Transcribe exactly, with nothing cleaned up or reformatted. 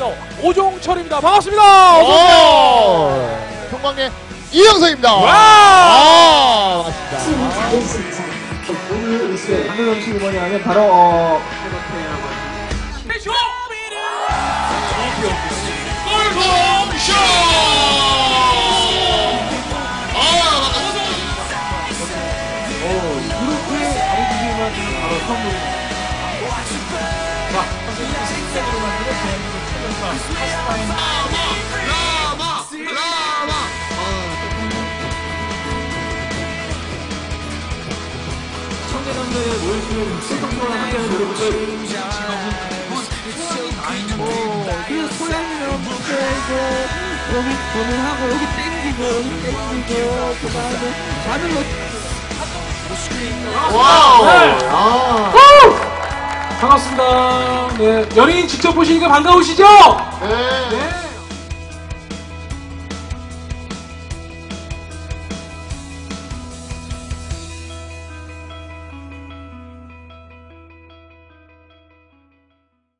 코미디언 오종철입니다. 반갑습니다. 어서오세요. 형광의 이영석입니다. 와우. 반갑습니다. 오늘 음식이 뭐냐면 바로 어... 꼴통쇼! 꼴통쇼! 어, 그렇게 아랫기만 주면 바로 선물입니다. 자, 식재료로 만들어 대한민국 최면과 파스타인 라마! 라마! 라마! 청계남자의 모여있는 실컷으로 함께하는 노래부터 그래서 고양이는 붙여있고 여기 고민하고 여기 땡기고 여기 땡기고 그 다음에 많은 것 와우! 아. 반갑습니다. 네, 연예인 직접 보시니까 반가우시죠? 네. 네.